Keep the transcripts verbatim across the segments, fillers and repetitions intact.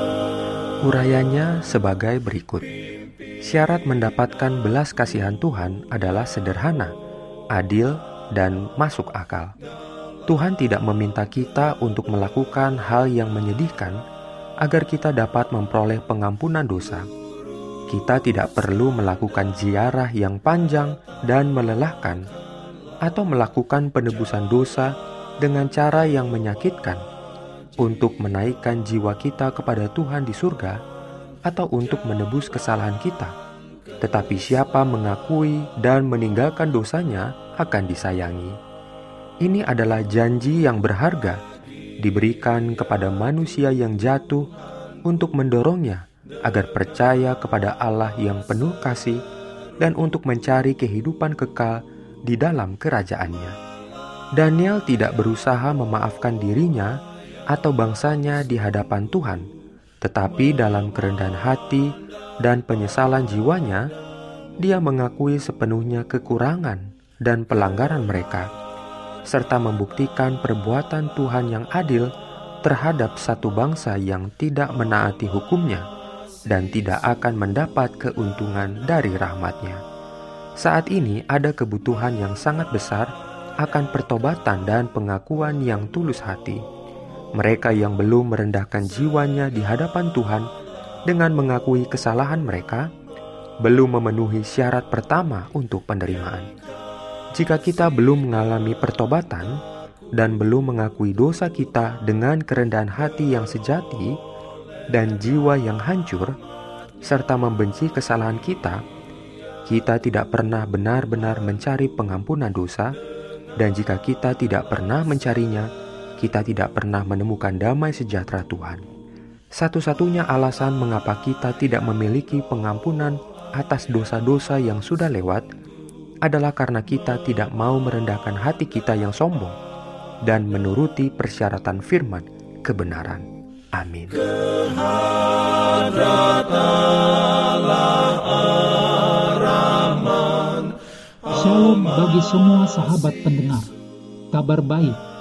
Urayanya sebagai berikut. Syarat mendapatkan belas kasihan Tuhan adalah sederhana, adil, dan masuk akal. Tuhan tidak meminta kita untuk melakukan hal yang menyedihkan agar kita dapat memperoleh pengampunan dosa. Kita tidak perlu melakukan ziarah yang panjang dan melelahkan, atau melakukan penebusan dosa dengan cara yang menyakitkan untuk menaikkan jiwa kita kepada Tuhan di surga, atau untuk menebus kesalahan kita. Tetapi siapa mengakui dan meninggalkan dosanya akan disayangi. Ini adalah janji yang berharga, diberikan kepada manusia yang jatuh untuk mendorongnya agar percaya kepada Allah yang penuh kasih dan untuk mencari kehidupan kekal di dalam kerajaannya. Daniel tidak berusaha memaafkan dirinya atau bangsanya di hadapan Tuhan, tetapi dalam kerendahan hati dan penyesalan jiwanya, dia mengakui sepenuhnya kekurangan dan pelanggaran mereka, serta membuktikan perbuatan Tuhan yang adil terhadap satu bangsa yang tidak menaati hukumnya dan tidak akan mendapat keuntungan dari rahmatnya. Saat ini ada kebutuhan yang sangat besar akan pertobatan dan pengakuan yang tulus hati. Mereka yang belum merendahkan jiwanya di hadapan Tuhan dengan mengakui kesalahan mereka, belum memenuhi syarat pertama untuk penerimaan. Jika kita belum mengalami pertobatan dan belum mengakui dosa kita dengan kerendahan hati yang sejati dan jiwa yang hancur, serta membenci kesalahan kita, kita tidak pernah benar-benar mencari pengampunan dosa, dan jika kita tidak pernah mencarinya, kita tidak pernah menemukan damai sejahtera Tuhan. Satu-satunya alasan mengapa kita tidak memiliki pengampunan atas dosa-dosa yang sudah lewat adalah karena kita tidak mau merendahkan hati kita yang sombong dan menuruti persyaratan firman kebenaran. Amin. Shalom bagi semua sahabat pendengar. Kabar baik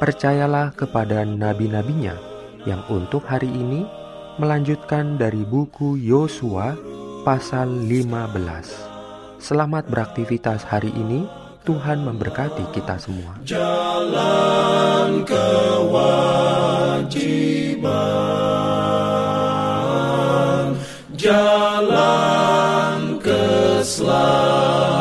Percayalah kepada nabi-nabinya yang untuk hari ini melanjutkan dari buku Yosua pasal lima belas. Selamat beraktivitas hari ini. Tuhan memberkati kita semua. Jalan kewajiban. jalan keselamatan.